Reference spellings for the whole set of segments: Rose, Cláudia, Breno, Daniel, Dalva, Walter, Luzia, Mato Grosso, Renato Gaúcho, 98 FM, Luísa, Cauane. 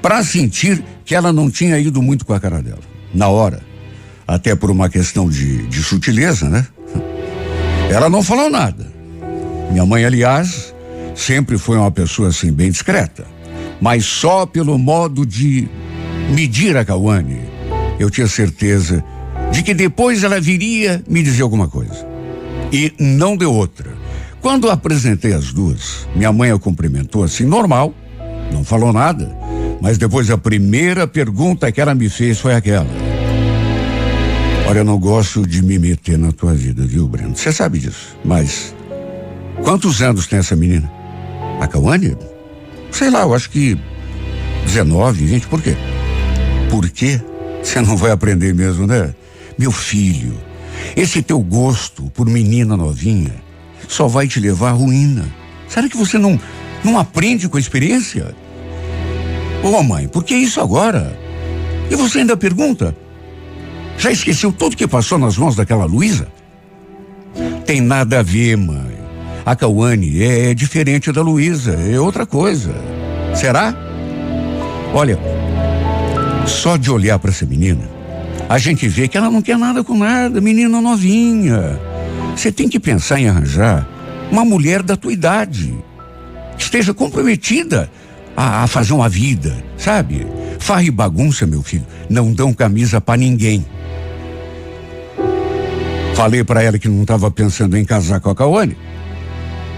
para sentir que ela não tinha ido muito com a cara dela. Na hora, até por uma questão de sutileza, né? Ela não falou nada. Minha mãe, aliás, sempre foi uma pessoa assim bem discreta, mas só pelo modo de medir a Cauane, eu tinha certeza de que depois ela viria me dizer alguma coisa. E não deu outra. Quando eu apresentei as duas, minha mãe a cumprimentou assim, normal, não falou nada, mas depois a primeira pergunta que ela me fez foi aquela: olha, eu não gosto de me meter na tua vida, viu, Breno? Você sabe disso, mas quantos anos tem essa menina? A Cauane? Sei lá, eu acho que 19, 20, por quê? Por quê? Você não vai aprender mesmo, né? Meu filho, esse teu gosto por menina novinha só vai te levar à ruína. Será que você não aprende com a experiência? Ô, mãe, por que isso agora? E você ainda pergunta? Já esqueceu tudo que passou nas mãos daquela Luísa? Tem nada a ver, mãe. A Cauane é diferente da Luísa, é outra coisa. Será? Olha, só de olhar para essa menina, a gente vê que ela não quer nada com nada, menina novinha. Você tem que pensar em arranjar uma mulher da tua idade, que esteja comprometida a fazer uma vida, sabe? Farra e bagunça, meu filho, não dão camisa para ninguém. Falei para ela que não estava pensando em casar com a Cauane,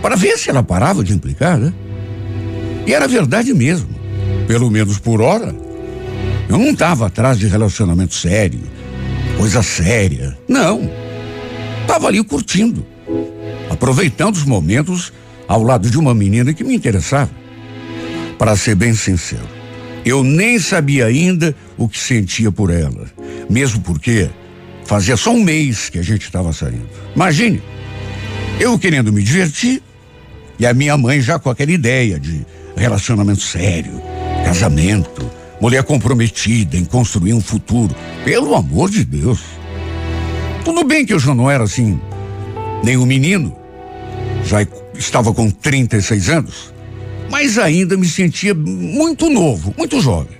para ver se ela parava de implicar, né? E era verdade mesmo, pelo menos por hora. Eu não estava atrás de relacionamento sério, coisa séria, não. Estava ali curtindo, aproveitando os momentos ao lado de uma menina que me interessava. Para ser bem sincero, eu nem sabia ainda o que sentia por ela, mesmo porque fazia só um mês que a gente estava saindo. Imagine, eu querendo me divertir e a minha mãe já com aquela ideia de relacionamento sério, casamento, mulher comprometida em construir um futuro. Pelo amor de Deus. Tudo bem que eu já não era assim, nem um menino, já estava com 36 anos, mas ainda me sentia muito novo, muito jovem.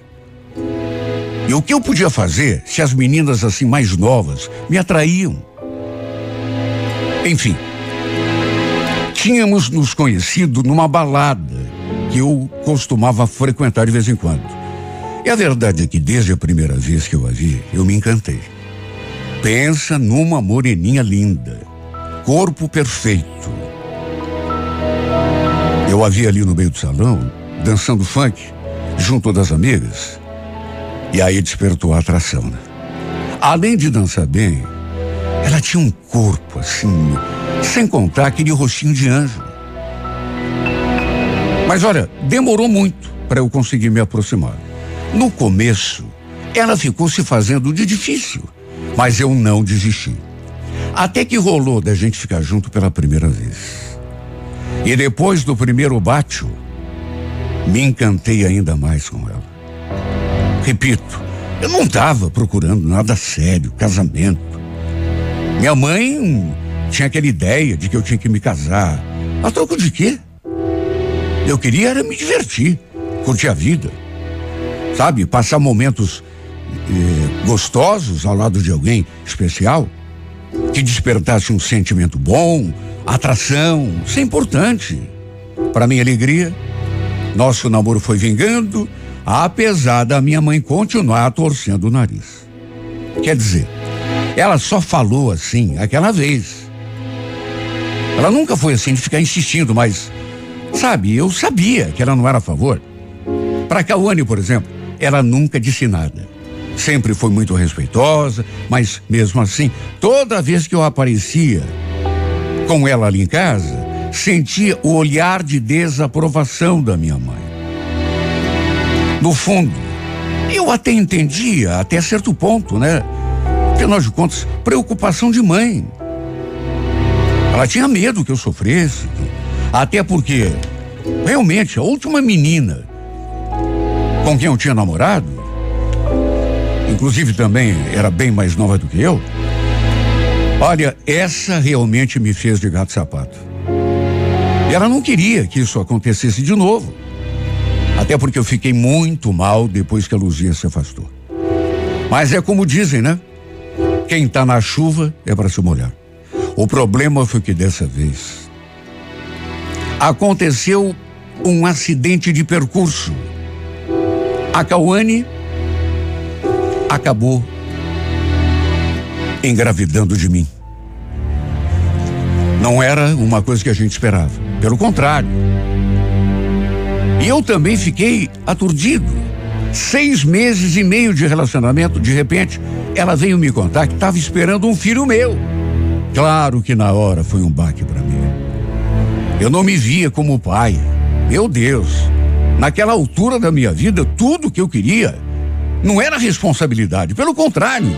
E o que eu podia fazer se as meninas assim mais novas me atraíam? Enfim, tínhamos nos conhecido numa balada que eu costumava frequentar de vez em quando. E a verdade é que desde a primeira vez que eu a vi, eu me encantei. Pensa numa moreninha linda, corpo perfeito. Eu a vi ali no meio do salão, dançando funk, junto das amigas. E aí despertou a atração, né? Além de dançar bem, ela tinha um corpo assim, sem contar aquele rostinho de anjo. Mas olha, demorou muito para eu conseguir me aproximar. No começo, ela ficou se fazendo de difícil, mas eu não desisti. Até que rolou da gente ficar junto pela primeira vez. E depois do primeiro bate, me encantei ainda mais com ela. Repito, eu não estava procurando nada sério, casamento. Minha mãe tinha aquela ideia de que eu tinha que me casar. A troco de quê? Eu queria era me divertir, curtir a vida. Sabe, passar momentos gostosos ao lado de alguém especial, que despertasse um sentimento bom, atração, isso é importante. Para minha alegria, nosso namoro foi vingando, apesar da minha mãe continuar torcendo o nariz. Quer dizer, ela só falou assim aquela vez. Ela nunca foi assim de ficar insistindo, mas, sabe, eu sabia que ela não era a favor. Para Cauane, por exemplo, ela nunca disse nada. Sempre foi muito respeitosa, mas mesmo assim, toda vez que eu aparecia com ela ali em casa, sentia o olhar de desaprovação da minha mãe. No fundo, eu até entendia, até certo ponto, né? Afinal de contas, preocupação de mãe. Ela tinha medo que eu sofresse, até porque, realmente, a última menina com quem eu tinha namorado, inclusive também era bem mais nova do que eu, olha, essa realmente me fez de gato e sapato. E ela não queria que isso acontecesse de novo. Até porque eu fiquei muito mal depois que a Luzia se afastou. Mas é como dizem, né? Quem tá na chuva é para se molhar. O problema foi que dessa vez aconteceu um acidente de percurso. A Cauane acabou engravidando de mim. Não era uma coisa que a gente esperava. Pelo contrário. E eu também fiquei aturdido. 6 meses e meio de relacionamento, de repente, ela veio me contar que estava esperando um filho meu. Claro que na hora foi um baque para mim. Eu não me via como pai. Meu Deus, naquela altura da minha vida, tudo que eu queria não era responsabilidade, pelo contrário.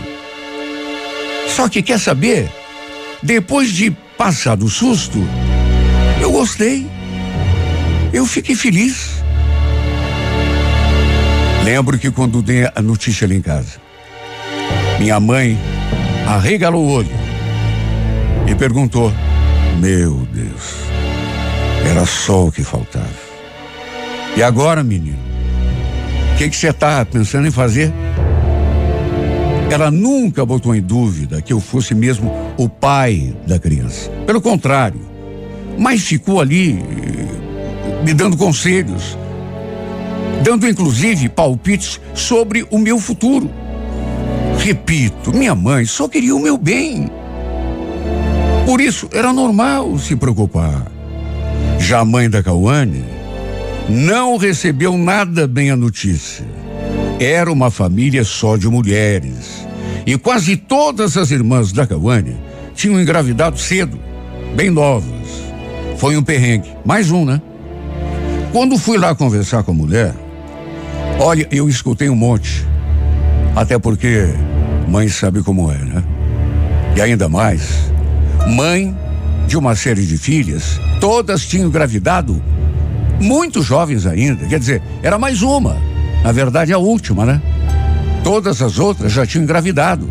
Só que quer saber? Depois de passar do susto, eu gostei. Eu fiquei feliz. Lembro que quando dei a notícia ali em casa, minha mãe arregalou o olho e perguntou: meu Deus, era só o que faltava. E agora, menino, o que você tá pensando em fazer? Ela nunca botou em dúvida que eu fosse mesmo o pai da criança. Pelo contrário, mas ficou ali me dando conselhos, dando inclusive palpites sobre o meu futuro. Repito, minha mãe só queria o meu bem. Por isso, era normal se preocupar. Já a mãe da Cauane não recebeu nada bem a notícia. Era uma família só de mulheres. E quase todas as irmãs da Cauane tinham engravidado cedo, bem novas. Foi um perrengue. Mais um, né? Quando fui lá conversar com a mulher, olha, eu escutei um monte. Até porque mãe sabe como é, né? E ainda mais, mãe de uma série de filhas, todas tinham engravidado, muito jovens ainda. Quer dizer, era mais uma. Na verdade, a última, né? Todas as outras já tinham engravidado.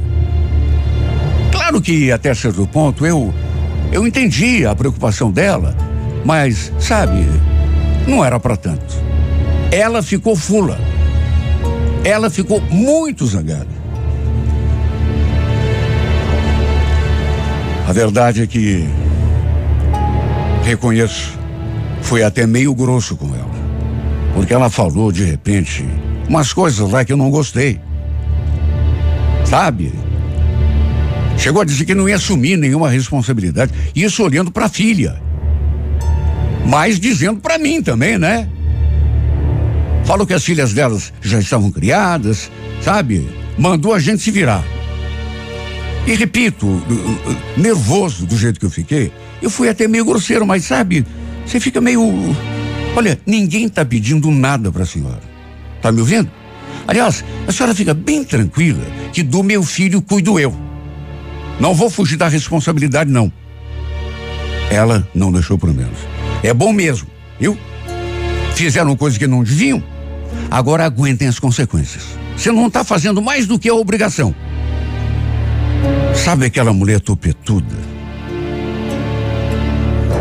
Claro que, até certo ponto, eu entendi a preocupação dela, mas, sabe, não era para tanto. Ela ficou fula. Ela ficou muito zangada. A verdade é que, reconheço, fui até meio grosso com ela. Porque ela falou, de repente, umas coisas lá que eu não gostei. Sabe? Chegou a dizer que não ia assumir nenhuma responsabilidade. Isso olhando para a filha. Mas dizendo para mim também, né? Falou que as filhas delas já estavam criadas, sabe? Mandou a gente se virar. E repito, nervoso do jeito que eu fiquei, eu fui até meio grosseiro, mas sabe? Você fica meio... Olha, ninguém tá pedindo nada pra senhora. Tá me ouvindo? Aliás, a senhora fica bem tranquila que do meu filho cuido eu. Não vou fugir da responsabilidade, não. Ela não deixou por menos. É bom mesmo, viu? Fizeram coisas que não deviam. Agora aguentem as consequências. Você não tá fazendo mais do que a obrigação. Sabe aquela mulher topetuda?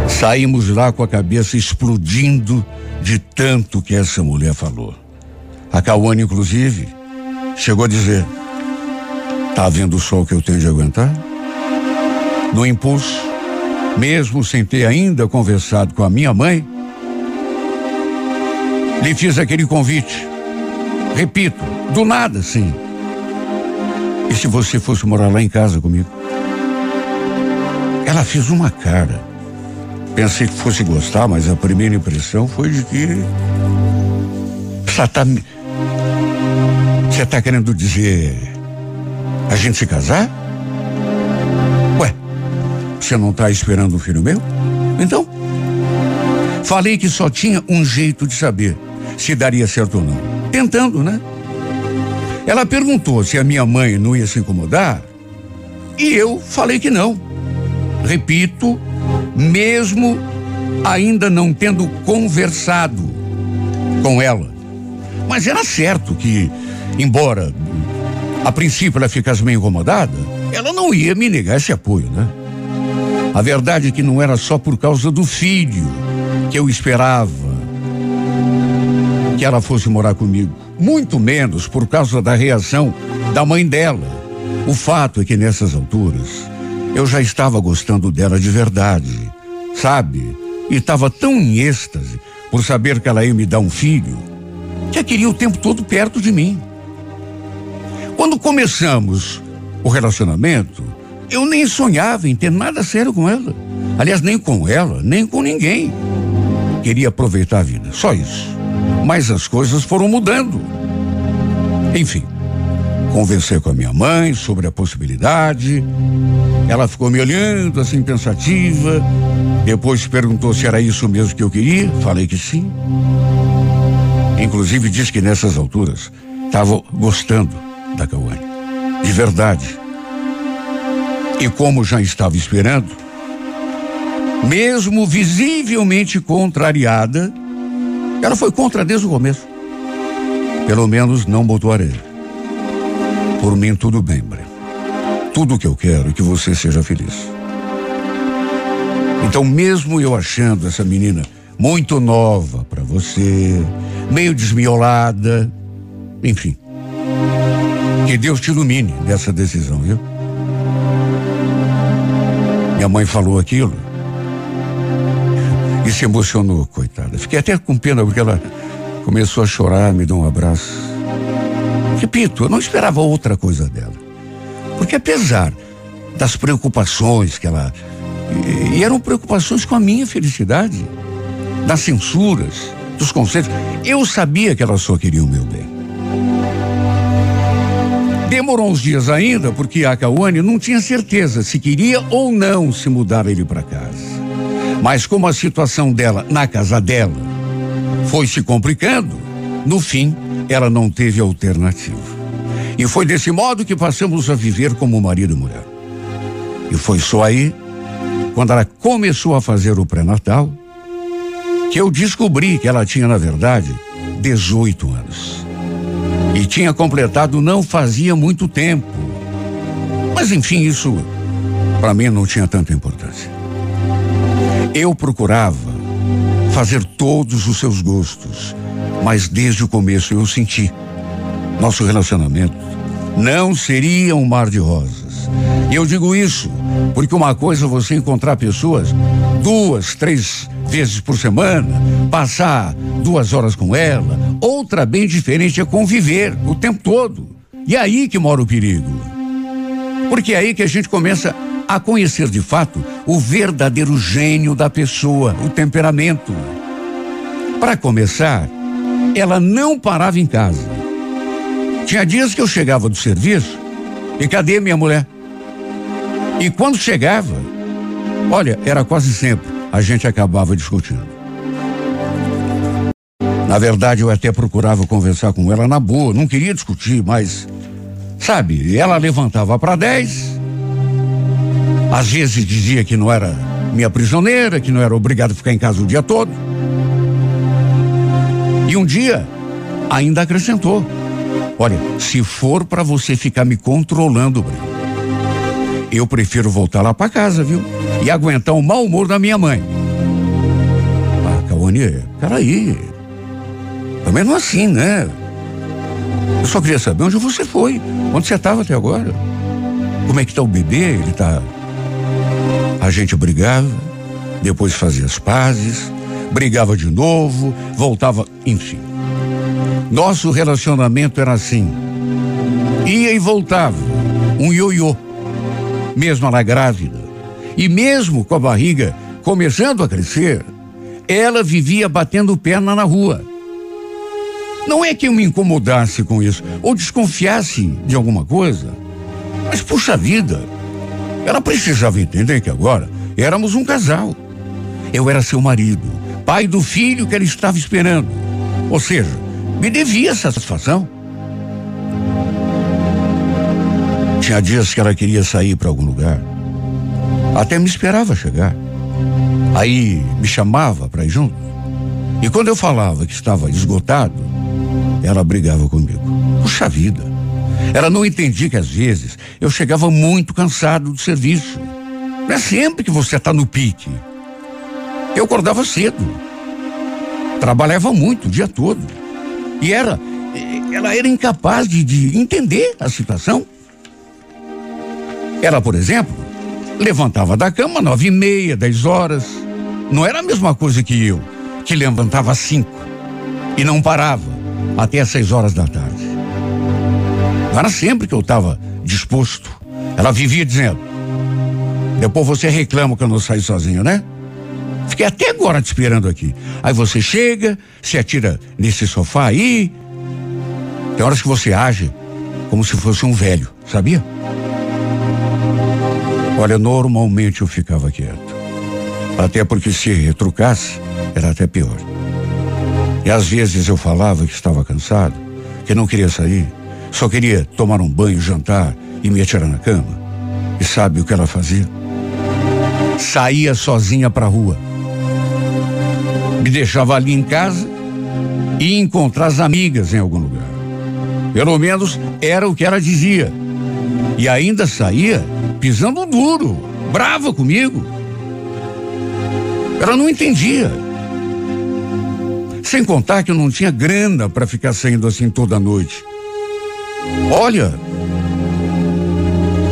Saímos lá com a cabeça explodindo de tanto que essa mulher falou. A Cauane, inclusive, Chegou a dizer: tá vendo só o que eu tenho de aguentar? No impulso, mesmo sem ter ainda conversado com a minha mãe, lhe fiz aquele convite. Repito, do nada, sim. E se você fosse morar lá em casa comigo? Ela fez uma cara. Pensei que fosse gostar, mas a primeira impressão foi de que... Você tá querendo dizer a gente se casar? Ué, você não tá esperando um filho meu? Então, falei que só tinha um jeito de saber se daria certo ou não. Tentando, né? Ela perguntou se a minha mãe não ia se incomodar e eu falei que não. Repito, mesmo ainda não tendo conversado com ela. Mas era certo que, embora a princípio ela ficasse meio incomodada, ela não ia me negar esse apoio, né? A verdade é que não era só por causa do filho que eu esperava que ela fosse morar comigo, muito menos por causa da reação da mãe dela. O fato é que nessas alturas eu já estava gostando dela de verdade, sabe? E estava tão em êxtase por saber que ela ia me dar um filho que a queria o tempo todo perto de mim. Quando começamos o relacionamento, eu nem sonhava em ter nada sério com ela. Aliás, nem com ela, nem com ninguém. Queria aproveitar a vida, só isso. Mas as coisas foram mudando. Enfim, conversei com a minha mãe sobre a possibilidade. Ela ficou me olhando assim, pensativa. Depois perguntou se era isso mesmo que eu queria. Falei que sim. Inclusive disse que nessas alturas estava gostando da Cauane, de verdade. E como já estava esperando, mesmo visivelmente contrariada, ela foi contra desde o começo. Pelo menos não botou areia. Por mim tudo bem, Breno. Tudo o que eu quero é que você seja feliz. Então, mesmo eu achando essa menina muito nova para você, meio desmiolada, enfim, que Deus te ilumine nessa decisão, viu? Minha mãe falou aquilo e se emocionou, coitada. Fiquei até com pena porque ela começou a chorar, me deu um abraço. Repito, eu não esperava outra coisa dela. Porque apesar das preocupações que ela... E eram preocupações com a minha felicidade, das censuras, dos conselhos. Eu sabia que ela só queria o meu bem. Demorou uns dias ainda, porque a Cauane não tinha certeza se queria ou não se mudar ele para casa. Mas como a situação dela na casa dela foi se complicando, no fim, ela não teve alternativa. E foi desse modo que passamos a viver como marido e mulher. E foi só aí, quando ela começou a fazer o pré-natal, que eu descobri que ela tinha, na verdade, 18 anos. E tinha completado não fazia muito tempo. Mas enfim, isso para mim não tinha tanta importância. Eu procurava fazer todos os seus gostos, mas desde o começo eu senti nosso relacionamento não seria um mar de rosas. E eu digo isso porque uma coisa é você encontrar pessoas 2, 3 vezes por semana, passar 2 horas com ela, outra bem diferente é conviver o tempo todo. E é aí que mora o perigo. Porque é aí que a gente começa a conhecer de fato o verdadeiro gênio da pessoa, o temperamento. Para começar, ela não parava em casa. Tinha dias que eu chegava do serviço e cadê minha mulher? E quando chegava, olha, era quase sempre, a gente acabava discutindo. Na verdade, eu até procurava conversar com ela na boa, não queria discutir, mas, sabe, ela levantava para 10, às vezes dizia que não era minha prisioneira, que não era obrigado a ficar em casa o dia todo. E um dia, ainda acrescentou: olha, se for para você ficar me controlando, Breno, eu prefiro voltar lá para casa, viu? E aguentar o mau humor da minha mãe. Ah, Cauane, peraí. Também não assim, né? Eu só queria saber onde você foi, onde você estava até agora. Como é que está o bebê? Ele está... A gente brigava, depois fazia as pazes, brigava de novo, voltava, enfim. Nosso relacionamento era assim. Ia e voltava, um ioiô. Mesmo ela grávida, e mesmo com a barriga começando a crescer, ela vivia batendo perna na rua. Não é que eu me incomodasse com isso, ou desconfiasse de alguma coisa, mas puxa vida, ela precisava entender que agora éramos um casal. Eu era seu marido, pai do filho que ela estava esperando, ou seja, me devia essa satisfação. Tinha dias que ela queria sair para algum lugar, até me esperava chegar, aí me chamava para ir junto, e quando eu falava que estava esgotado, ela brigava comigo. Puxa vida, ela não entendia que às vezes eu chegava muito cansado do serviço. Não é sempre que você está no pique. Eu acordava cedo, trabalhava muito o dia todo, e ela era incapaz de entender a situação. Ela, por exemplo, levantava da cama 9h30, 10h. Não era a mesma coisa que eu, que levantava às 5h e não parava até às 6h da tarde. Não era sempre que eu estava disposto. Ela vivia dizendo: depois você reclama que eu não saio sozinho, né? Fiquei até agora te esperando aqui. Aí você chega, se atira nesse sofá aí. Tem horas que você age como se fosse um velho, sabia? Olha, normalmente eu ficava quieto. Até porque se retrucasse, era até pior. E às vezes eu falava que estava cansado, que não queria sair, só queria tomar um banho, jantar e me atirar na cama. E sabe o que ela fazia? Saía sozinha pra rua. Me deixava ali em casa e ia encontrar as amigas em algum lugar. Pelo menos era o que ela dizia. E ainda saía pisando duro, brava comigo. Ela não entendia. Sem contar que eu não tinha grana para ficar saindo assim toda noite. Olha,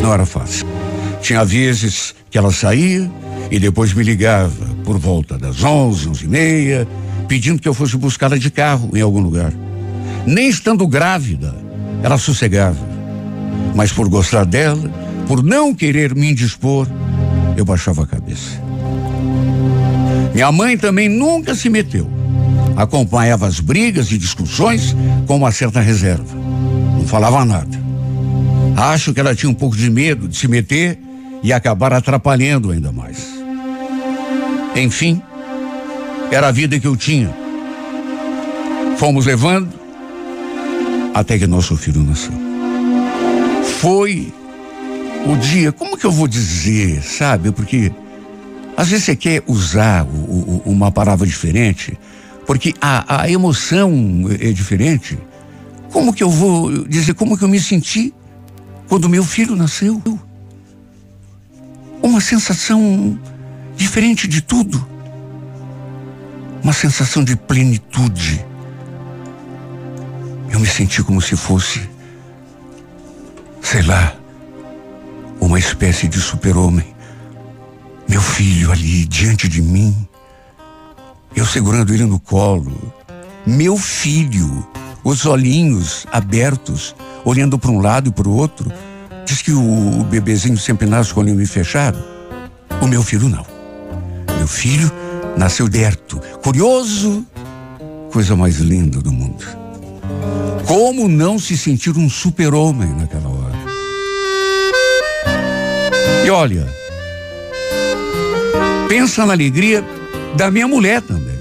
não era fácil. Tinha vezes que ela saía e depois me ligava por volta das 11h, 11h30, pedindo que eu fosse buscá-la de carro em algum lugar. Nem estando grávida, ela sossegava. Mas por gostar dela, por não querer me indispor, eu baixava a cabeça. Minha mãe também nunca se meteu. Acompanhava as brigas e discussões com uma certa reserva. Não falava nada. Acho que ela tinha um pouco de medo de se meter e acabar atrapalhando ainda mais. Enfim, era a vida que eu tinha. Fomos levando até que nosso filho nasceu. Foi o dia, como que eu vou dizer, sabe? Porque às vezes você quer usar uma palavra diferente, porque a emoção é diferente. Como que eu vou dizer, como que eu me senti quando meu filho nasceu? Uma sensação diferente de tudo. Uma sensação de plenitude. Eu me senti como se fosse, sei lá, uma espécie de super-homem. Meu filho ali diante de mim, eu segurando ele no colo, meu filho, os olhinhos abertos, olhando para um lado e para o outro. Diz que o bebezinho sempre nasce com o olhinho fechado. O meu filho não. Meu filho nasceu aberto, curioso, coisa mais linda do mundo. Como não se sentir um super-homem naquela hora? E olha, pensa na alegria da minha mulher também.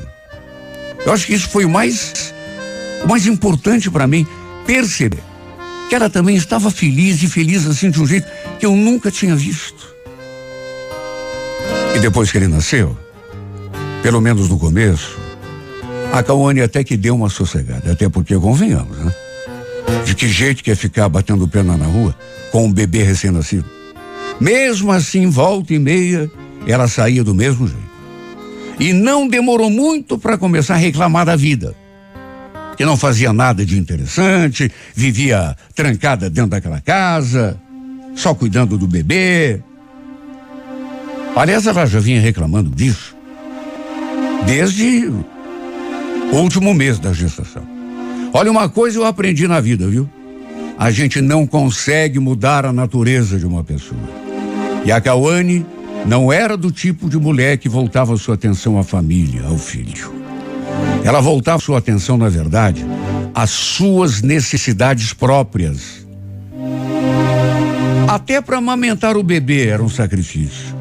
Eu acho que isso foi o mais importante para mim, perceber que ela também estava feliz, e feliz assim de um jeito que eu nunca tinha visto. E depois que ele nasceu, pelo menos no começo, a Cauane até que deu uma sossegada, até porque convenhamos, né? De que jeito que é ficar batendo perna na rua com um bebê recém-nascido? Mesmo assim, volta e meia, ela saía do mesmo jeito. E não demorou muito para começar a reclamar da vida. que não fazia nada de interessante, vivia trancada dentro daquela casa, só cuidando do bebê. Aliás, ela já vinha reclamando disso desde o último mês da gestação. Olha, uma coisa eu aprendi na vida, viu? A gente não consegue mudar a natureza de uma pessoa. E a Cauane não era do tipo de mulher que voltava sua atenção à família, ao filho. Ela voltava sua atenção, na verdade, às suas necessidades próprias. Até para amamentar o bebê era um sacrifício.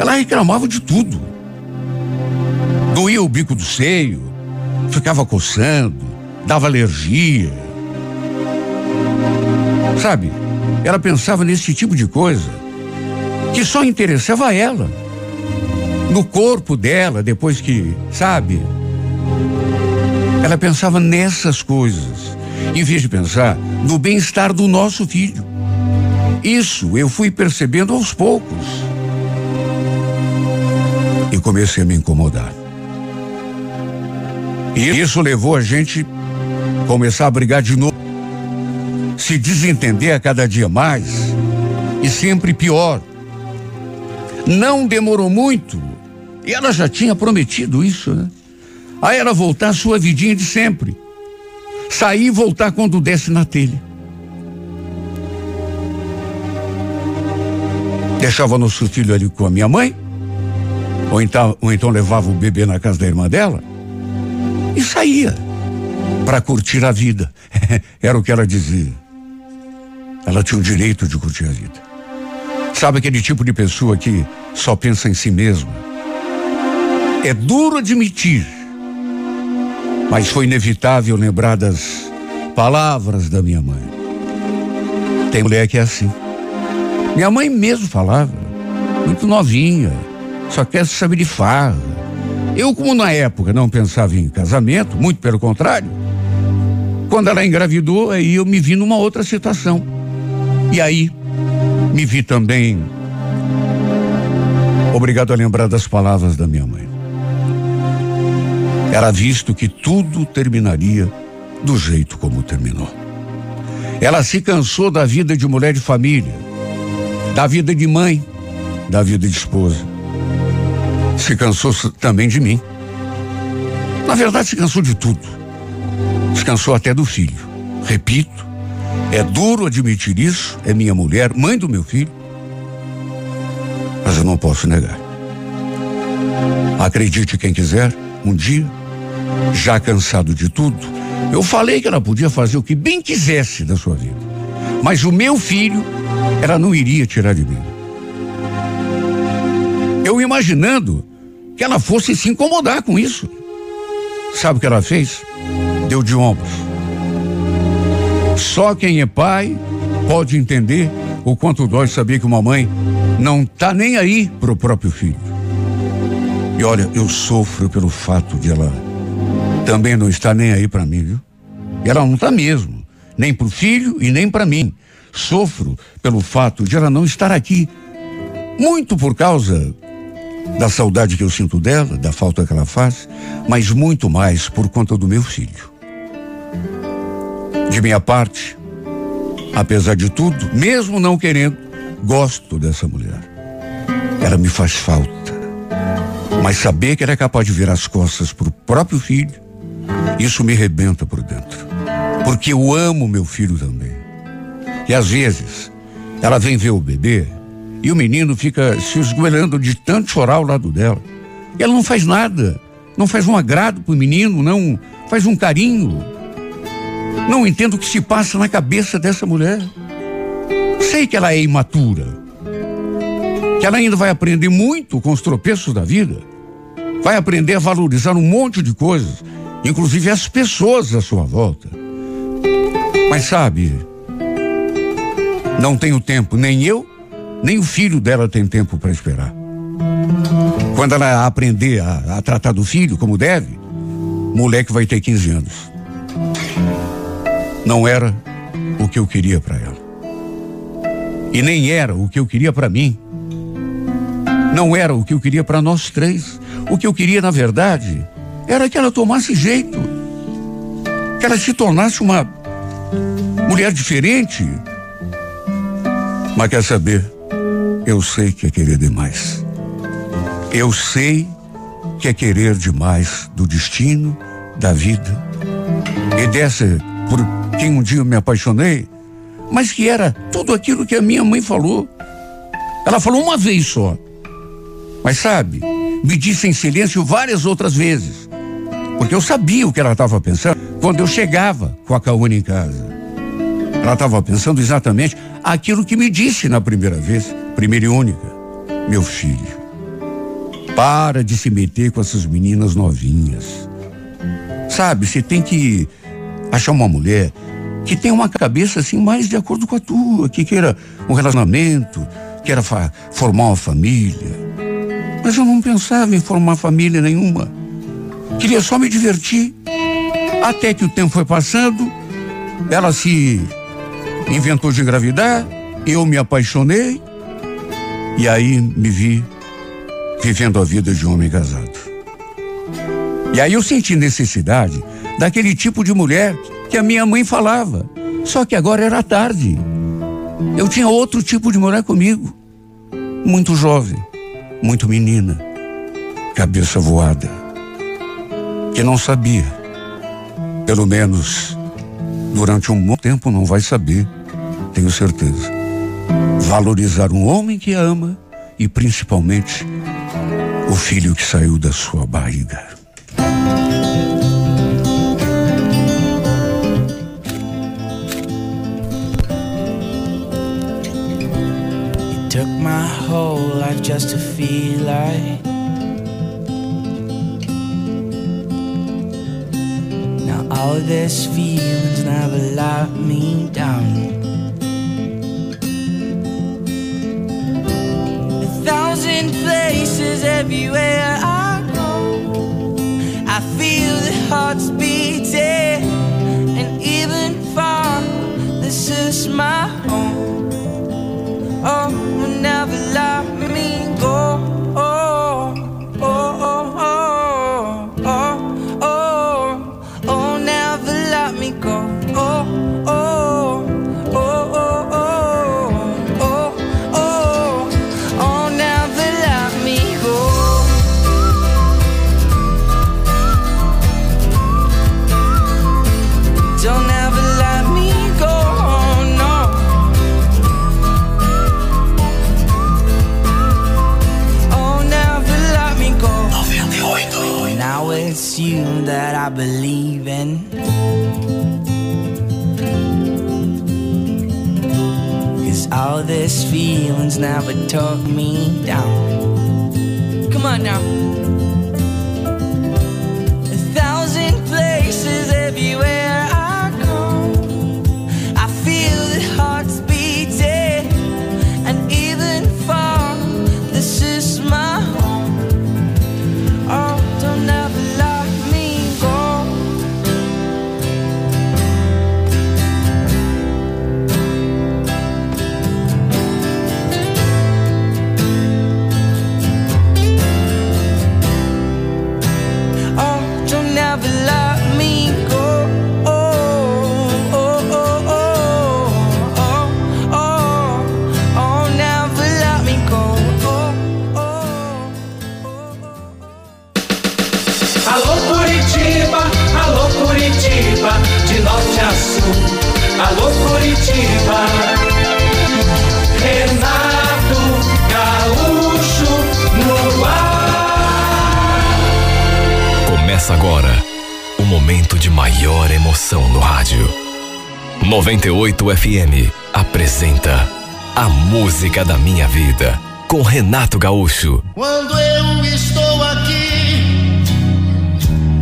Ela reclamava de tudo. Doía o bico do seio, ficava coçando, dava alergia. Sabe, ela pensava nesse tipo de coisa que só interessava a ela. No corpo dela, depois que, sabe, ela pensava nessas coisas, em vez de pensar no bem-estar do nosso filho. Isso eu fui percebendo aos poucos. E comecei a me incomodar. E isso levou a gente a começar a brigar de novo, se desentender a cada dia mais e sempre pior. Não demorou muito e ela já tinha prometido isso, né? Aí ela voltar à sua vidinha de sempre, sair e voltar quando desce na telha. Deixava nosso filho ali com a minha mãe, ou então levava o bebê na casa da irmã dela e saía para curtir a vida. Era o que ela dizia. Ela tinha o direito de curtir a vida. Sabe, aquele tipo de pessoa que só pensa em si mesma? É duro admitir, mas foi inevitável lembrar das palavras da minha mãe. Tem mulher que é assim. Minha mãe mesmo falava, muito novinha, só quer saber de farra. Eu, como na época não pensava em casamento, muito pelo contrário, quando ela engravidou, aí eu me vi numa outra situação. E aí, me vi também obrigado a lembrar das palavras da minha mãe. Era visto que tudo terminaria do jeito como terminou. Ela se cansou da vida de mulher de família, da vida de mãe, da vida de esposa. Se cansou também de mim. Na verdade, se cansou de tudo. Se cansou até do filho. Repito, é duro admitir isso, é minha mulher, mãe do meu filho, mas eu não posso negar. Acredite quem quiser, um dia, já cansado de tudo, eu falei que ela podia fazer o que bem quisesse da sua vida, mas o meu filho ela não iria tirar de mim. Eu imaginando que ela fosse se incomodar com isso. Sabe o que ela fez? Deu de ombros. Só quem é pai pode entender o quanto dói saber que uma mãe não tá nem aí pro próprio filho. E olha, eu sofro pelo fato de ela também não estar nem aí pra mim, viu? E ela não tá mesmo, nem pro filho e nem pra mim. Sofro pelo fato de ela não estar aqui, muito por causa da saudade que eu sinto dela, da falta que ela faz, mas muito mais por conta do meu filho. De minha parte, apesar de tudo, mesmo não querendo, gosto dessa mulher. Ela me faz falta. Mas saber que ela é capaz de virar as costas pro próprio filho, isso me arrebenta por dentro. Porque eu amo meu filho também. E às vezes, ela vem ver o bebê e o menino fica se esgoelando de tanto chorar ao lado dela. E ela não faz nada, não faz um agrado pro menino, não faz um carinho. Não entendo o que se passa na cabeça dessa mulher. Sei que ela é imatura, que ela ainda vai aprender muito com os tropeços da vida. Vai aprender a valorizar um monte de coisas, inclusive as pessoas à sua volta. Mas sabe, não tenho tempo, nem eu, nem o filho dela tem tempo para esperar. Quando ela aprender a tratar do filho como deve, o moleque vai ter 15 anos. Não era o que eu queria para ela. E nem era o que eu queria para mim. Não era o que eu queria para nós três. O que eu queria, na verdade, era que ela tomasse jeito. que ela se tornasse uma mulher diferente. Mas quer saber? Eu sei que é querer demais. Eu sei que é querer demais do destino, da vida e dessa por quem um dia eu me apaixonei, mas que era tudo aquilo que a minha mãe falou. Ela falou uma vez só, mas sabe, me disse em silêncio várias outras vezes, porque eu sabia o que ela estava pensando quando eu chegava com a Cauane em casa. Ela estava pensando exatamente aquilo que me disse na primeira vez, primeira e única: meu filho, para de se meter com essas meninas novinhas. Sabe, você tem que achar uma mulher que tenha uma cabeça assim mais de acordo com a tua, que queira um relacionamento, queira formar uma família. Mas eu não pensava em formar família nenhuma. Queria só me divertir. Até que o tempo foi passando, ela se inventou de engravidar, eu me apaixonei e aí me vi vivendo a vida de um homem casado. E aí eu senti necessidade daquele tipo de mulher que a minha mãe falava. Só que agora era tarde. Eu tinha outro tipo de mulher comigo. Muito jovem, muito menina, cabeça voada, que não sabia, pelo menos durante um bom tempo não vai saber, tenho certeza, valorizar um homem que ama e principalmente o filho que saiu da sua barriga. It took my whole life just to feel like now all these feelings never let me down. In places everywhere I go, I feel the hearts beating, and even far, this is my home. Oh, will never let me go. Oh, oh, oh, oh, oh, oh, oh, never let me go. Oh, oh, oh, oh, oh, oh. You that I believe in, cause all these feelings never took me down. Come on now. A thousand places everywhere I go, I feel the hearts beating, and even far, this is my home. Oh, don't ever Alô Curitiba, Renato Gaúcho no ar. Começa agora o momento de maior emoção no rádio. 98 FM apresenta A Música da Minha Vida com Renato Gaúcho. Quando eu estou aqui,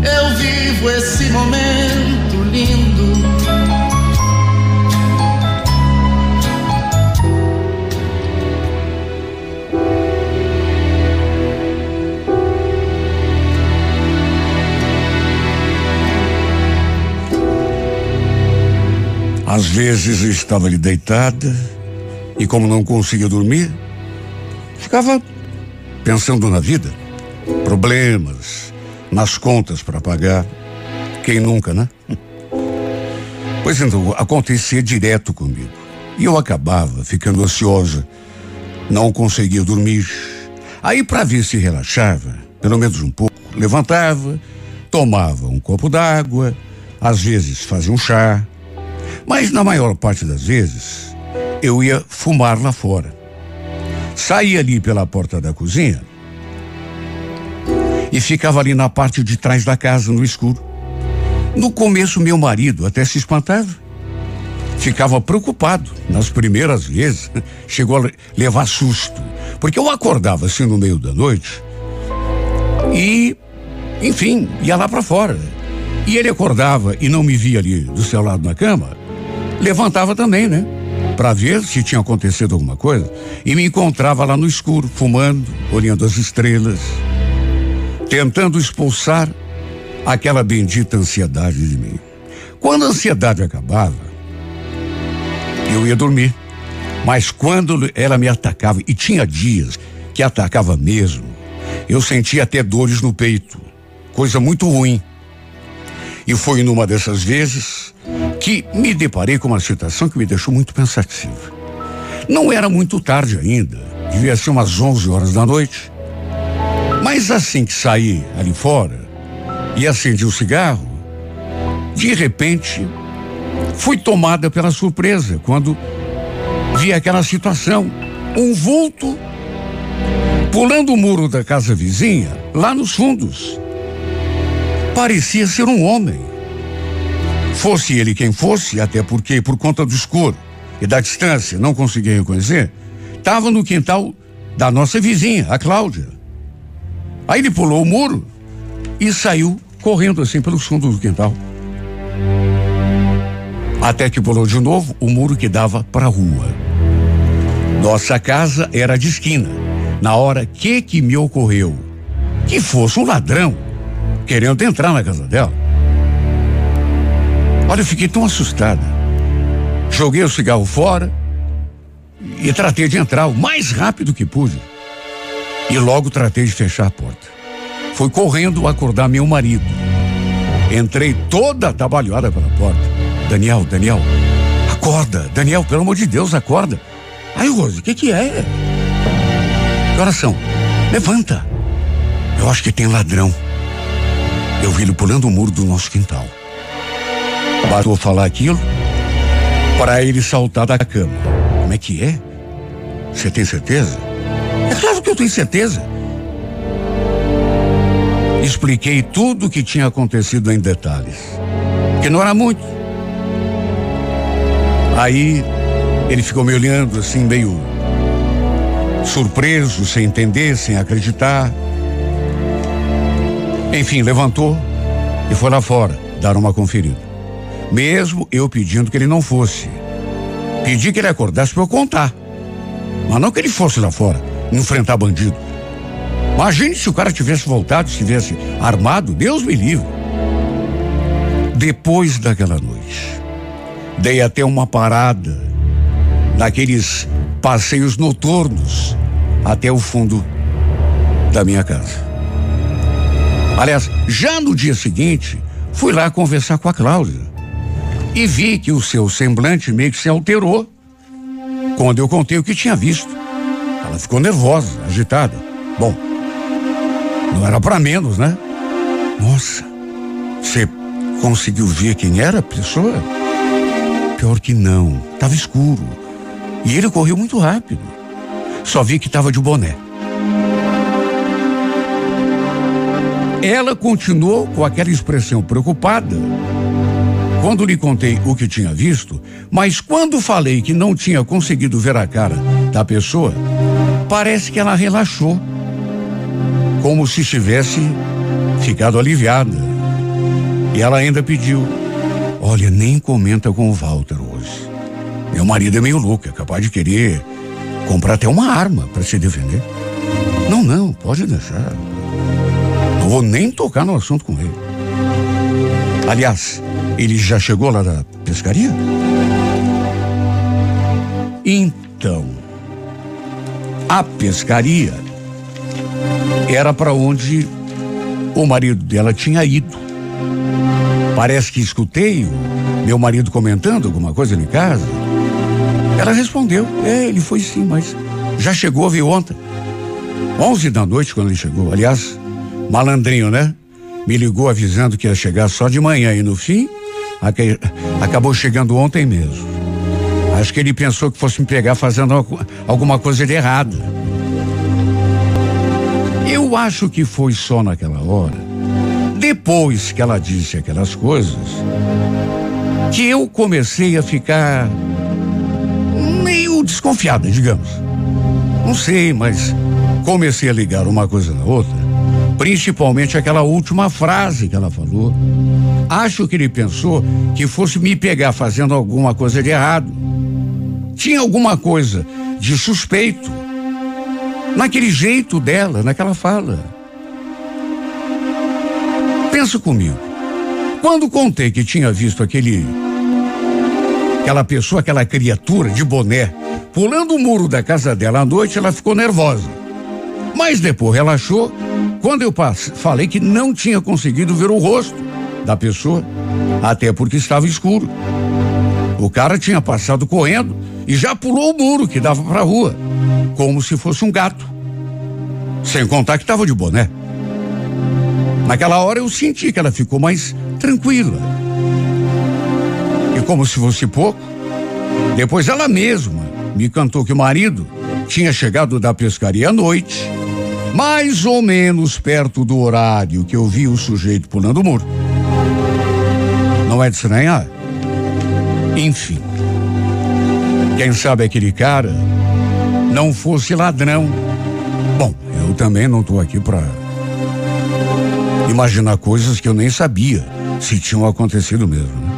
eu vivo esse momento lindo. Às vezes eu estava ali deitada e, como não conseguia dormir, ficava pensando na vida, problemas, nas contas para pagar. Quem nunca, né? Pois então, acontecia direto comigo. E eu acabava ficando ansiosa. Não conseguia dormir. Aí, para ver se relaxava, pelo menos um pouco, levantava, tomava um copo d'água, às vezes fazia um chá. Mas na maior parte das vezes, eu ia fumar lá fora. Saía ali pela porta da cozinha e ficava ali na parte de trás da casa, no escuro. No começo, meu marido até se espantava. Ficava preocupado nas primeiras vezes. Chegou a levar susto. Porque eu acordava assim no meio da noite e, enfim, ia lá para fora. E ele acordava e não me via ali do seu lado na cama, levantava também, né? Para ver se tinha acontecido alguma coisa. E me encontrava lá no escuro, fumando, olhando as estrelas, tentando expulsar aquela bendita ansiedade de mim. Quando a ansiedade acabava, eu ia dormir. Mas quando ela me atacava, e tinha dias que atacava mesmo, eu sentia até dores no peito. Coisa muito ruim. E foi numa dessas vezes que me deparei com uma situação que me deixou muito pensativa. Não era muito tarde ainda, devia ser umas 11 horas da noite. Mas assim que saí ali fora e acendi o cigarro, de repente fui tomada pela surpresa quando vi aquela situação. Um vulto pulando o muro da casa vizinha, lá nos fundos. Parecia ser um homem. Fosse ele quem fosse, até porque por conta do escuro e da distância não conseguia reconhecer, estava no quintal da nossa vizinha, a Cláudia. Aí ele pulou o muro e saiu correndo assim pelo fundo do quintal. Até que pulou de novo o muro que dava para a rua. Nossa casa era de esquina. Na hora que me ocorreu que fosse um ladrão querendo entrar na casa dela. Olha, eu fiquei tão assustada. Joguei o cigarro fora e tratei de entrar o mais rápido que pude. E logo tratei de fechar a porta. Fui correndo acordar meu marido. Entrei toda atabalhoada pela porta. Daniel, acorda. Daniel, pelo amor de Deus, acorda. Aí, Rose, o que é? Que horas são? Levanta. Eu acho que tem ladrão. Eu vi ele pulando o muro do nosso quintal. Bastou falar aquilo para ele saltar da cama. Como é que é? Você tem certeza? É claro que eu tenho certeza. Expliquei tudo o que tinha acontecido em detalhes, que não era muito. Aí ele ficou me olhando assim, meio surpreso, sem entender, sem acreditar. Enfim, levantou e foi lá fora dar uma conferida. Mesmo eu pedindo que ele não fosse. Pedi que ele acordasse para eu contar. Mas não que ele fosse lá fora enfrentar bandido. Imagine se o cara tivesse voltado, se tivesse armado, Deus me livre. Depois daquela noite, dei até uma parada naqueles passeios noturnos até o fundo da minha casa. Aliás, já no dia seguinte, fui lá conversar com a Cláudia e vi que o seu semblante meio que se alterou quando eu contei o que tinha visto. Ela ficou nervosa, agitada. Bom, não era para menos, né? Nossa, você conseguiu ver quem era a pessoa? Pior que não, estava escuro e ele correu muito rápido. Só vi que estava de boné. Ela continuou com aquela expressão preocupada quando lhe contei o que tinha visto, mas quando falei que não tinha conseguido ver a cara da pessoa, parece que ela relaxou, como se tivesse ficado aliviada. E ela ainda pediu: olha, nem comenta com o Walter hoje. Meu marido é meio louco, é capaz de querer comprar até uma arma para se defender. Não, pode deixar. Não vou nem tocar no assunto com ele. Aliás, ele já chegou lá da pescaria? Então, a pescaria era para onde o marido dela tinha ido. Parece que escutei meu marido comentando alguma coisa em casa? Ela respondeu, ele foi sim, mas já chegou, viu, ontem. 11 da noite quando ele chegou, aliás, malandrinho, né? Me ligou avisando que ia chegar só de manhã e no fim, acabou chegando ontem mesmo. Acho que ele pensou que fosse me pegar fazendo alguma coisa de errada. Eu acho que foi só naquela hora, depois que ela disse aquelas coisas, que eu comecei a ficar meio desconfiada, digamos. Não sei, mas comecei a ligar uma coisa na outra, principalmente aquela última frase que ela falou. Acho que ele pensou que fosse me pegar fazendo alguma coisa de errado. Tinha alguma coisa de suspeito naquele jeito dela, naquela fala. Pensa comigo, quando contei que tinha visto aquela pessoa, aquela criatura de boné, pulando o muro da casa dela à noite, ela ficou nervosa. Mas depois relaxou quando eu falei que não tinha conseguido ver o rosto da pessoa, até porque estava escuro. O cara tinha passado correndo e já pulou o muro que dava para a rua, como se fosse um gato. Sem contar que estava de boné. Naquela hora eu senti que ela ficou mais tranquila. E como se fosse pouco, depois ela mesma me contou que o marido tinha chegado da pescaria à noite, mais ou menos perto do horário que eu vi o sujeito pulando o muro. Não é de estranhar? Enfim, quem sabe aquele cara não fosse ladrão. Bom, eu também não estou aqui para imaginar coisas que eu nem sabia se tinham acontecido mesmo, né?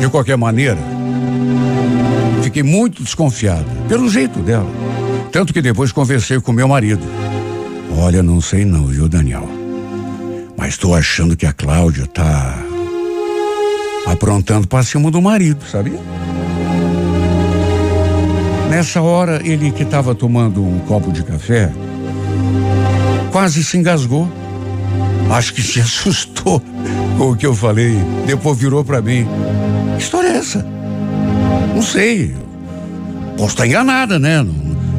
De qualquer maneira, fiquei muito desconfiada pelo jeito dela, tanto que depois conversei com meu marido. Olha, não sei não, viu, Daniel, mas estou achando que a Cláudia tá aprontando para cima do marido, sabia? Nessa hora, ele que estava tomando um copo de café quase se engasgou. Acho que se assustou com o que eu falei. Depois virou para mim. Que história é essa? Não sei. Posso estar enganada, né?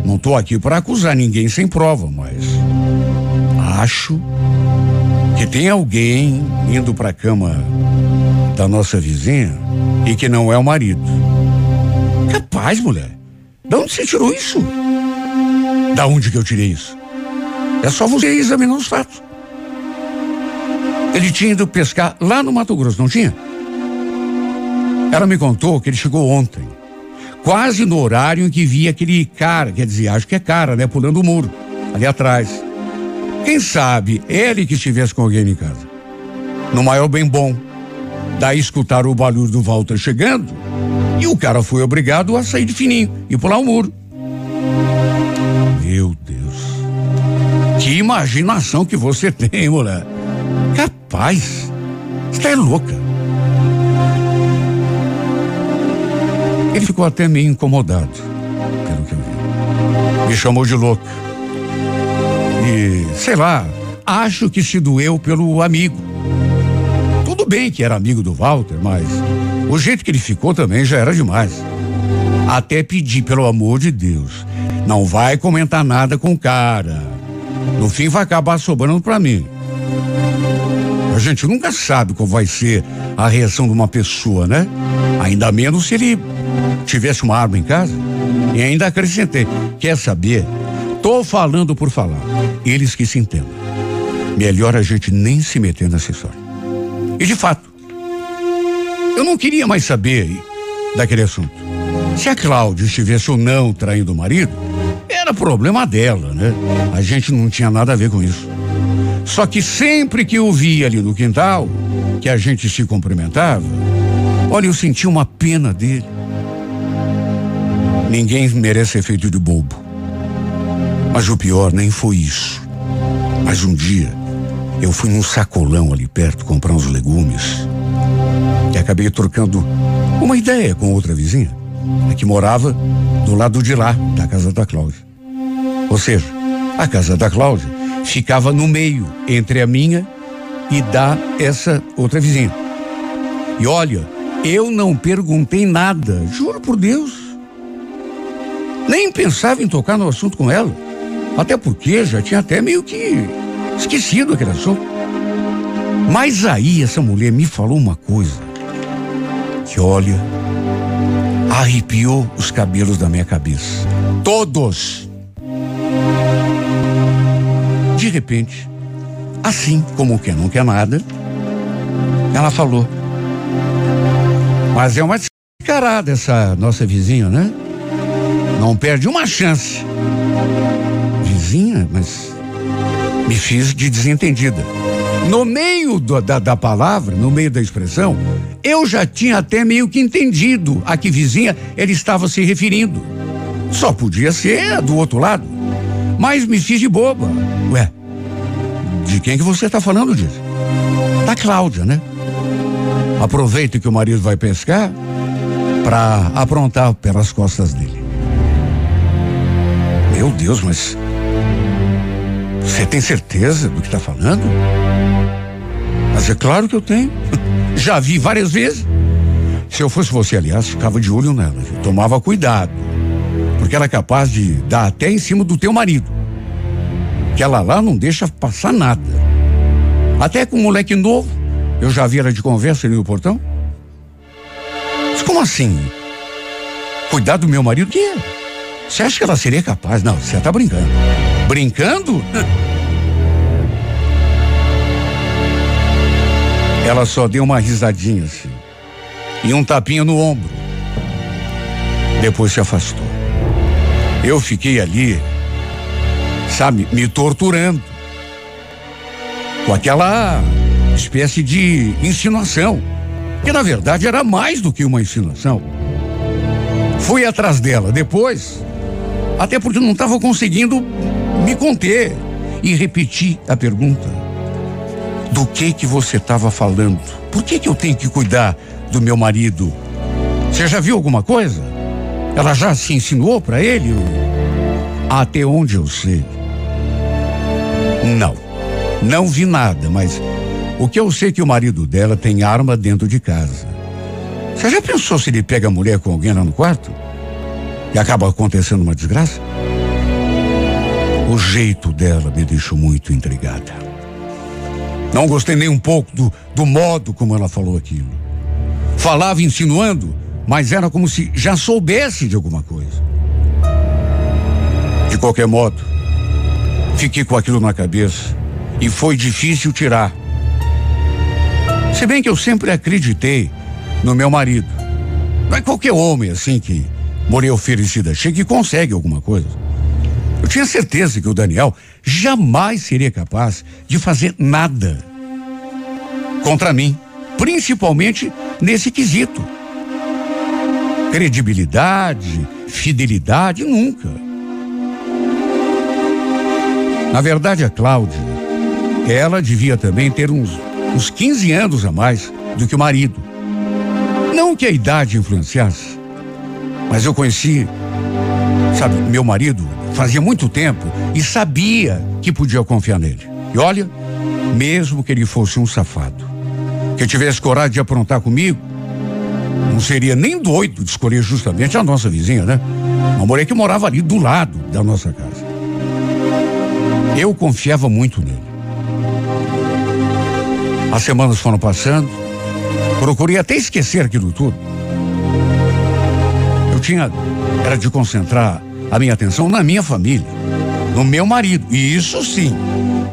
Não tô aqui para acusar ninguém sem prova, mas acho que tem alguém indo para a cama da nossa vizinha e que não é o marido. Capaz, mulher. De onde você tirou isso? Da onde que eu tirei isso? É só você examinar os fatos. Ele tinha ido pescar lá no Mato Grosso, não tinha? Ela me contou que ele chegou ontem, quase no horário em que via aquele cara, quer dizer, acho que é cara, né? Pulando o muro, ali atrás. Quem sabe ele que estivesse com alguém em casa. No maior bem bom. Daí escutaram o barulho do Walter chegando e o cara foi obrigado a sair de fininho e pular o muro. Meu Deus. Que imaginação que você tem, mulher. Capaz. Você é louca. Ele ficou até meio incomodado, pelo que eu vi. Me chamou de louca. E, sei lá, acho que se doeu pelo amigo. Tudo bem que era amigo do Walter, mas o jeito que ele ficou também já era demais. Até pedi, pelo amor de Deus, não vai comentar nada com o cara. No fim vai acabar sobrando pra mim. A gente nunca sabe qual vai ser a reação de uma pessoa, né? Ainda menos se ele tivesse uma arma em casa. E ainda acrescentei, quer saber? Tô falando por falar. Eles que se entendam. Melhor a gente nem se meter nessa história. E de fato, eu não queria mais saber daquele assunto. Se a Cláudia estivesse ou não traindo o marido, era problema dela, né? A gente não tinha nada a ver com isso. Só que sempre que eu via ali no quintal, que a gente se cumprimentava, olha, eu sentia uma pena dele. Ninguém merece ser feito de bobo. Mas o pior nem foi isso. Mas um dia, eu fui num sacolão ali perto comprar uns legumes e acabei trocando uma ideia com outra vizinha, que morava do lado de lá, da casa da Cláudia. Ou seja, a casa da Cláudia ficava no meio, entre a minha e da essa outra vizinha. E olha, eu não perguntei nada, juro por Deus. Nem pensava em tocar no assunto com ela, até porque já tinha até meio que esquecido aquele assunto. Mas aí essa mulher me falou uma coisa que, olha, arrepiou os cabelos da minha cabeça. Todos! De repente, assim como quem não quer nada, ela falou: mas é uma descarada essa nossa vizinha, né? Não perde uma chance. Vizinha, mas me fiz de desentendida. No meio da palavra, no meio da expressão, eu já tinha até meio que entendido a que vizinha ele estava se referindo. Só podia ser do outro lado. Mas me fiz de boba. Ué, de quem que você está falando disso? Da Cláudia, né? Aproveita que o marido vai pescar para aprontar pelas costas dele. Meu Deus, mas você tem certeza do que está falando? Mas é claro que eu tenho. Já vi várias vezes. Se eu fosse você, aliás, ficava de olho nela. Eu tomava cuidado, porque ela é capaz de dar até em cima do teu marido, que ela lá não deixa passar nada. Até com um moleque novo, eu já vi ela de conversa ali no portão. Mas como assim? Cuidar do meu marido? O que é? Você acha que ela seria capaz? Não, você tá brincando. Brincando? Ela só deu uma risadinha assim e um tapinha no ombro. Depois se afastou. Eu fiquei ali, sabe, me torturando com aquela espécie de insinuação, que na verdade era mais do que uma insinuação. Fui atrás dela depois, até porque não estava conseguindo me conter, e repeti a pergunta: do que você estava falando? Por que eu tenho que cuidar do meu marido? Você já viu alguma coisa? Ela já se insinuou para ele? Até onde eu sei, não vi nada, mas o que eu sei é que o marido dela tem arma dentro de casa. Você já pensou se ele pega a mulher com alguém lá no quarto e acaba acontecendo uma desgraça? O jeito dela me deixou muito intrigada. Não gostei nem um pouco do modo como ela falou aquilo. Falava insinuando, mas era como se já soubesse de alguma coisa. De qualquer modo, fiquei com aquilo na cabeça e foi difícil tirar. Se bem que eu sempre acreditei no meu marido. Não é qualquer homem assim que morei oferecida chega e consegue alguma coisa. Eu tinha certeza que o Daniel jamais seria capaz de fazer nada contra mim, principalmente nesse quesito. Credibilidade, fidelidade, nunca. Na verdade, a Cláudia, ela devia também ter uns 15 anos a mais do que o marido. Não que a idade influenciasse, mas eu conheci, sabe, meu marido fazia muito tempo e sabia que podia confiar nele. E olha, mesmo que ele fosse um safado, que tivesse coragem de aprontar comigo, não seria nem doido de escolher justamente a nossa vizinha, né? Uma mulher que morava ali do lado da nossa casa. Eu confiava muito nele. As semanas foram passando. Procurei até esquecer aquilo tudo. Era de concentrar a minha atenção na minha família, no meu marido, e isso sim,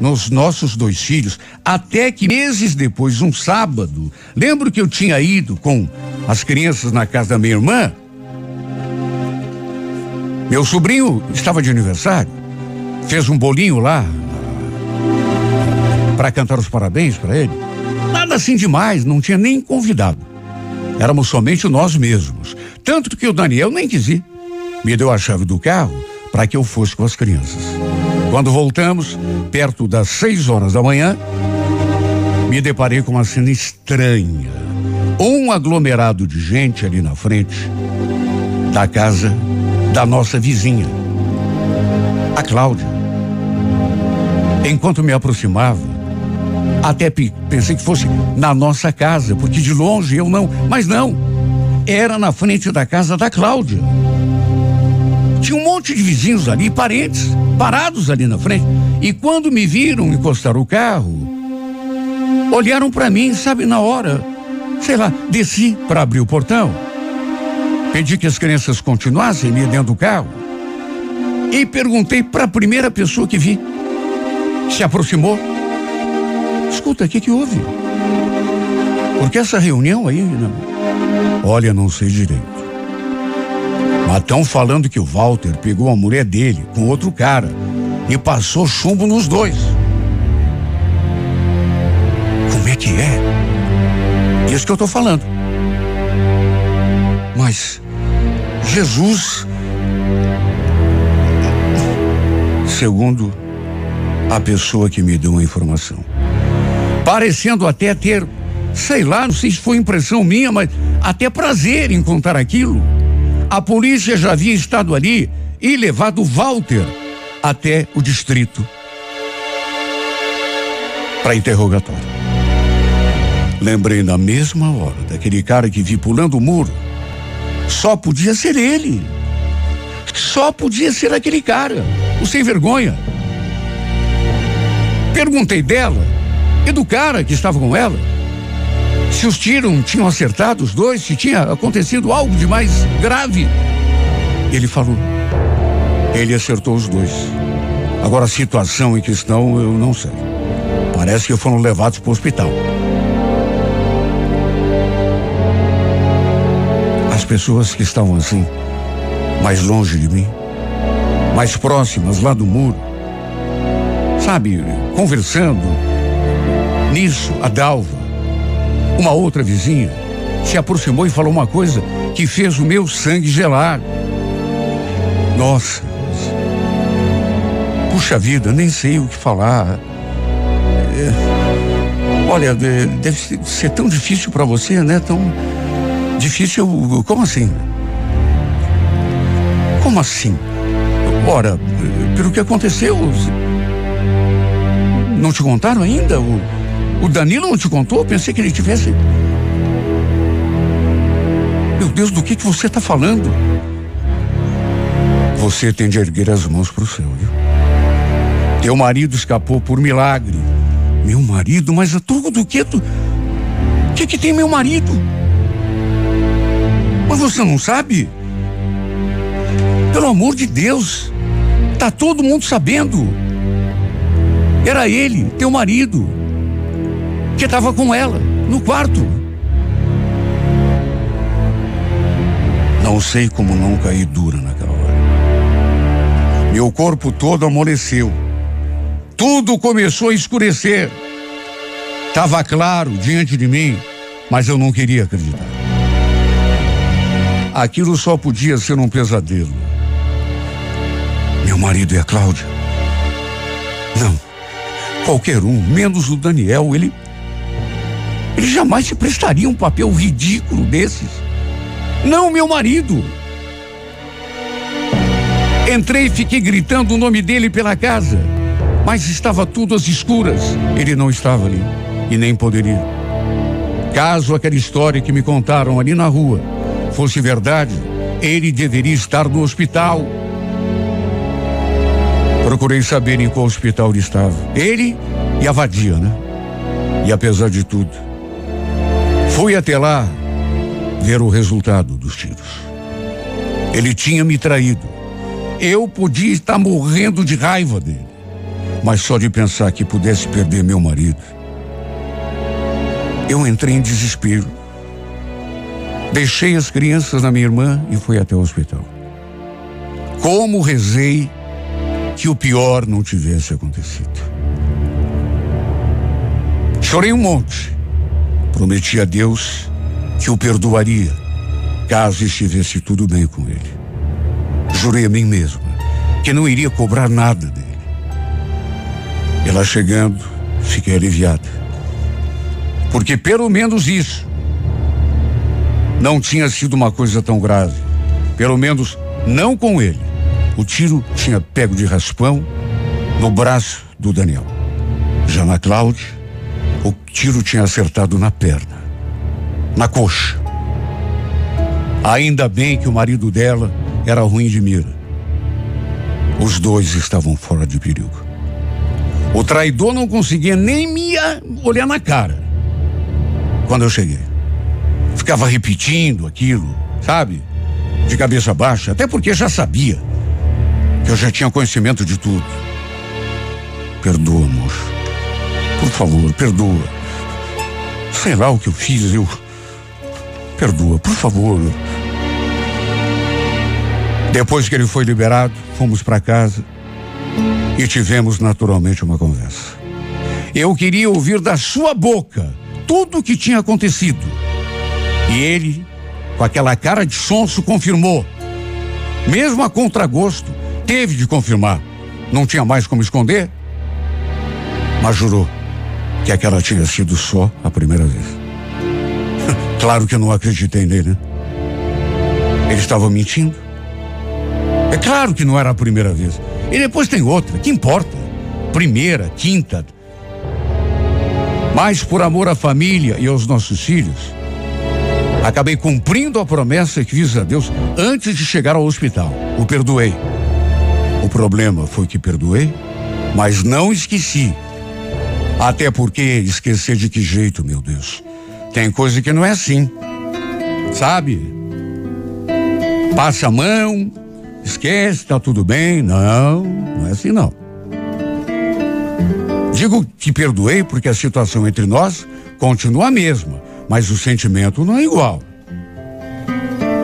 nos nossos 2 filhos, até que meses depois, um sábado, lembro que eu tinha ido com as crianças na casa da minha irmã. Meu sobrinho estava de aniversário, fez um bolinho lá para cantar os parabéns para ele. Nada assim demais, não tinha nem convidado. Éramos somente nós mesmos. Tanto que o Daniel nem quis ir. Me deu a chave do carro para que eu fosse com as crianças. Quando voltamos, perto das 6 horas da manhã, me deparei com uma cena estranha. Um aglomerado de gente ali na frente da casa da nossa vizinha, a Cláudia. Enquanto me aproximava, Até pensei que fosse na nossa casa, porque de longe eu não, mas não, era na frente da casa da Cláudia. Tinha um monte de vizinhos ali, parentes, parados ali na frente. E quando me viram encostar o carro, olharam para mim, sabe, na hora, sei lá, desci para abrir o portão. Pedi que as crianças continuassem me dentro do carro e perguntei para a primeira pessoa que vi. Se aproximou. Escuta, o que houve? Porque essa reunião aí, não. Olha, não sei direito. Mas estão falando que o Walter pegou a mulher dele com outro cara e passou chumbo nos dois. Como é que é? Isso que eu tô falando. Mas Jesus, segundo a pessoa que me deu a informação, parecendo até ter, sei lá, não sei se foi impressão minha, mas até prazer em contar aquilo, a polícia já havia estado ali e levado Walter até o distrito para interrogatório. Lembrei na mesma hora daquele cara que vi pulando o muro. Só podia ser ele. Só podia ser aquele cara, o sem vergonha. Perguntei dela e do cara que estava com ela se os tiros tinham acertado os dois, se tinha acontecido algo de mais grave. Ele falou. Ele acertou os dois. Agora a situação em que estão, eu não sei. Parece que foram levados para o hospital. As pessoas que estavam assim, mais longe de mim, mais próximas lá do muro, sabe, conversando nisso, a Dalva, uma outra vizinha, se aproximou e falou uma coisa que fez o meu sangue gelar. Nossa, puxa vida, nem sei o que falar. Olha, deve ser tão difícil para você, né? Tão difícil, como assim? Como assim? Ora, pelo que aconteceu, não te contaram ainda? O Danilo não te contou? Pensei que ele tivesse... Meu Deus, do que você está falando? Você tem de erguer as mãos para o céu, viu? Teu marido escapou por milagre. Meu marido? Mas tudo do que? O que tem meu marido? Mas você não sabe? Pelo amor de Deus, tá todo mundo sabendo. Era ele, teu marido, que estava com ela, no quarto. Não sei como não caí dura naquela hora. Meu corpo todo amoleceu. Tudo começou a escurecer. Tava claro diante de mim, mas eu não queria acreditar. Aquilo só podia ser um pesadelo. Meu marido e a Cláudia? Não. Qualquer um, menos o Daniel. Ele jamais se prestaria um papel ridículo desses. Não, meu marido. Entrei e fiquei gritando o nome dele pela casa, mas estava tudo às escuras. Ele não estava ali e nem poderia. Caso aquela história que me contaram ali na rua fosse verdade, ele deveria estar no hospital. Procurei saber em qual hospital ele estava. Ele e a vadia, né? E apesar de tudo, fui até lá ver o resultado dos tiros. Ele tinha me traído. Eu podia estar morrendo de raiva dele, mas só de pensar que pudesse perder meu marido, eu entrei em desespero. Deixei as crianças na minha irmã e fui até o hospital. Como rezei que o pior não tivesse acontecido. Chorei um monte. Prometi a Deus que o perdoaria, caso estivesse tudo bem com ele. Jurei a mim mesma que não iria cobrar nada dele. Ela chegando, fiquei aliviada, porque pelo menos isso não tinha sido uma coisa tão grave. Pelo menos não com ele. O tiro tinha pego de raspão no braço do Daniel. Já na Cláudia, O tiro tinha acertado na perna, na coxa. Ainda bem que o marido dela era ruim de mira. Os dois estavam fora de perigo. O traidor não conseguia nem me olhar na cara quando eu cheguei. Ficava repetindo aquilo, sabe? De cabeça baixa, até porque já sabia que eu já tinha conhecimento de tudo. Perdoa, amor. Por favor, perdoa. Sei lá o que eu fiz, eu... Perdoa, por favor. Depois que ele foi liberado, fomos para casa e tivemos naturalmente uma conversa. Eu queria ouvir da sua boca tudo o que tinha acontecido. E ele, com aquela cara de sonso, confirmou. Mesmo a contragosto, teve de confirmar. Não tinha mais como esconder, mas jurou que aquela tinha sido só a primeira vez. Claro que eu não acreditei nele, né? Ele estava mentindo. É claro que não era a primeira vez. E depois tem outra, que importa? Primeira, quinta. Mas por amor à família e aos nossos filhos, acabei cumprindo a promessa que fiz a Deus antes de chegar ao hospital. O perdoei. O problema foi que perdoei, mas não esqueci. Até porque esquecer de que jeito, meu Deus? Tem coisa que não é assim. Sabe? Passa a mão... Esquece, tá tudo bem. Não, não é assim não. Digo que perdoei porque a situação entre nós continua a mesma, mas o sentimento não é igual.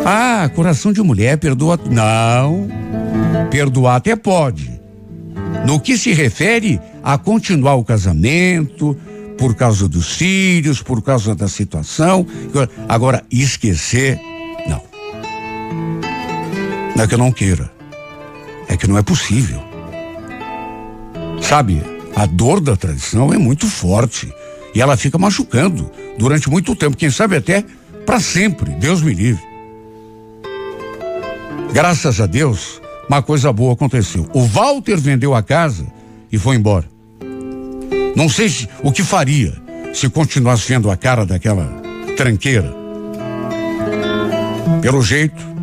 Ah, coração de mulher perdoa. Não, perdoar até pode. No que se refere a continuar o casamento, por causa dos filhos, por causa da situação. Agora, esquecer... Não é que eu não queira, é que não é possível. Sabe, a dor da traição é muito forte e ela fica machucando durante muito tempo, quem sabe até para sempre, Deus me livre. Graças a Deus, uma coisa boa aconteceu. O Walter vendeu a casa e foi embora. Não sei o que faria se continuasse vendo a cara daquela tranqueira. Pelo jeito,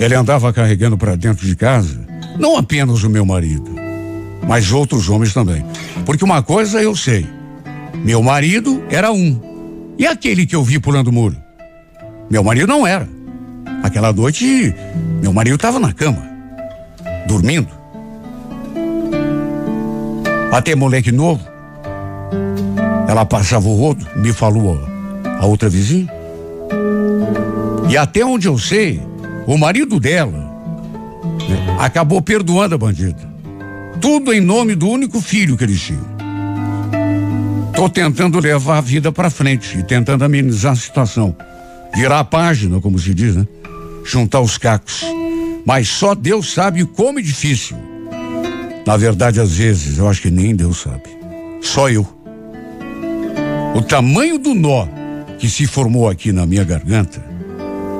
ele andava carregando para dentro de casa não apenas o meu marido, mas outros homens também. Porque uma coisa eu sei, meu marido era um, e aquele que eu vi pulando o muro? Meu marido não era. Aquela noite, meu marido estava na cama, dormindo. Até moleque novo, ela passava o rodo, me falou a outra vizinha. E até onde eu sei, o marido dela acabou perdoando a bandida. Tudo em nome do único filho que eles tinham. Tô tentando levar a vida para frente e tentando amenizar a situação. Virar a página, como se diz, né? Juntar os cacos. Mas só Deus sabe como é difícil. Na verdade, às vezes, eu acho que nem Deus sabe. Só eu. O tamanho do nó que se formou aqui na minha garganta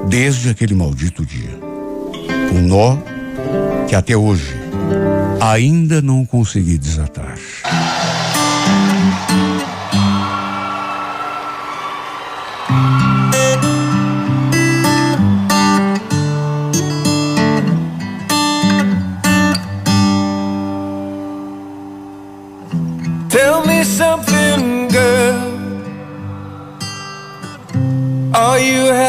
desde aquele maldito dia. Um nó que até hoje ainda não consegui desatar. Tell me something, girl. Are you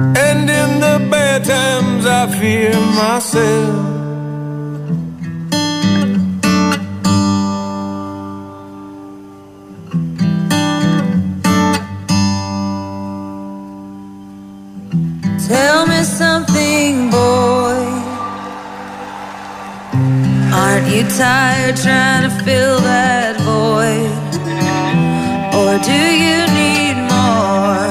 And in the bad times I fear myself. Tell me something, boy. Aren't you tired trying to fill that void? Or do you need more?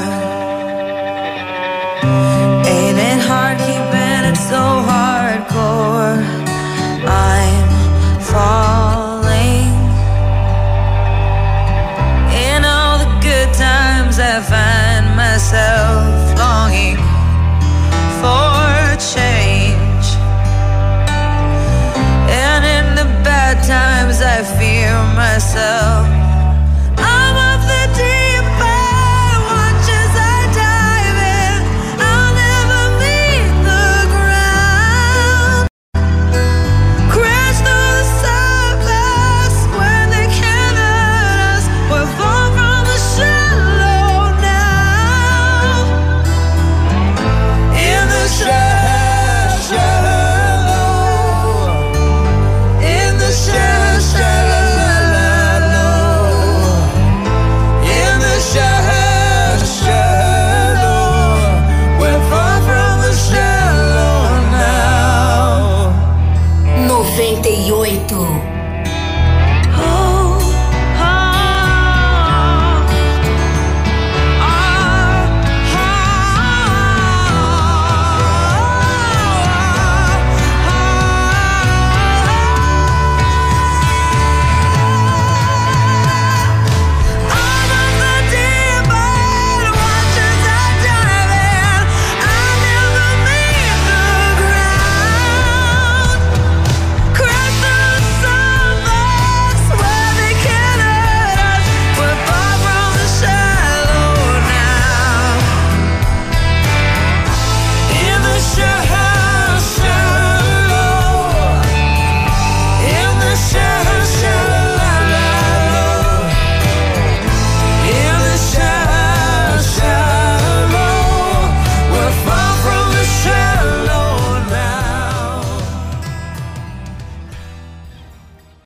myself.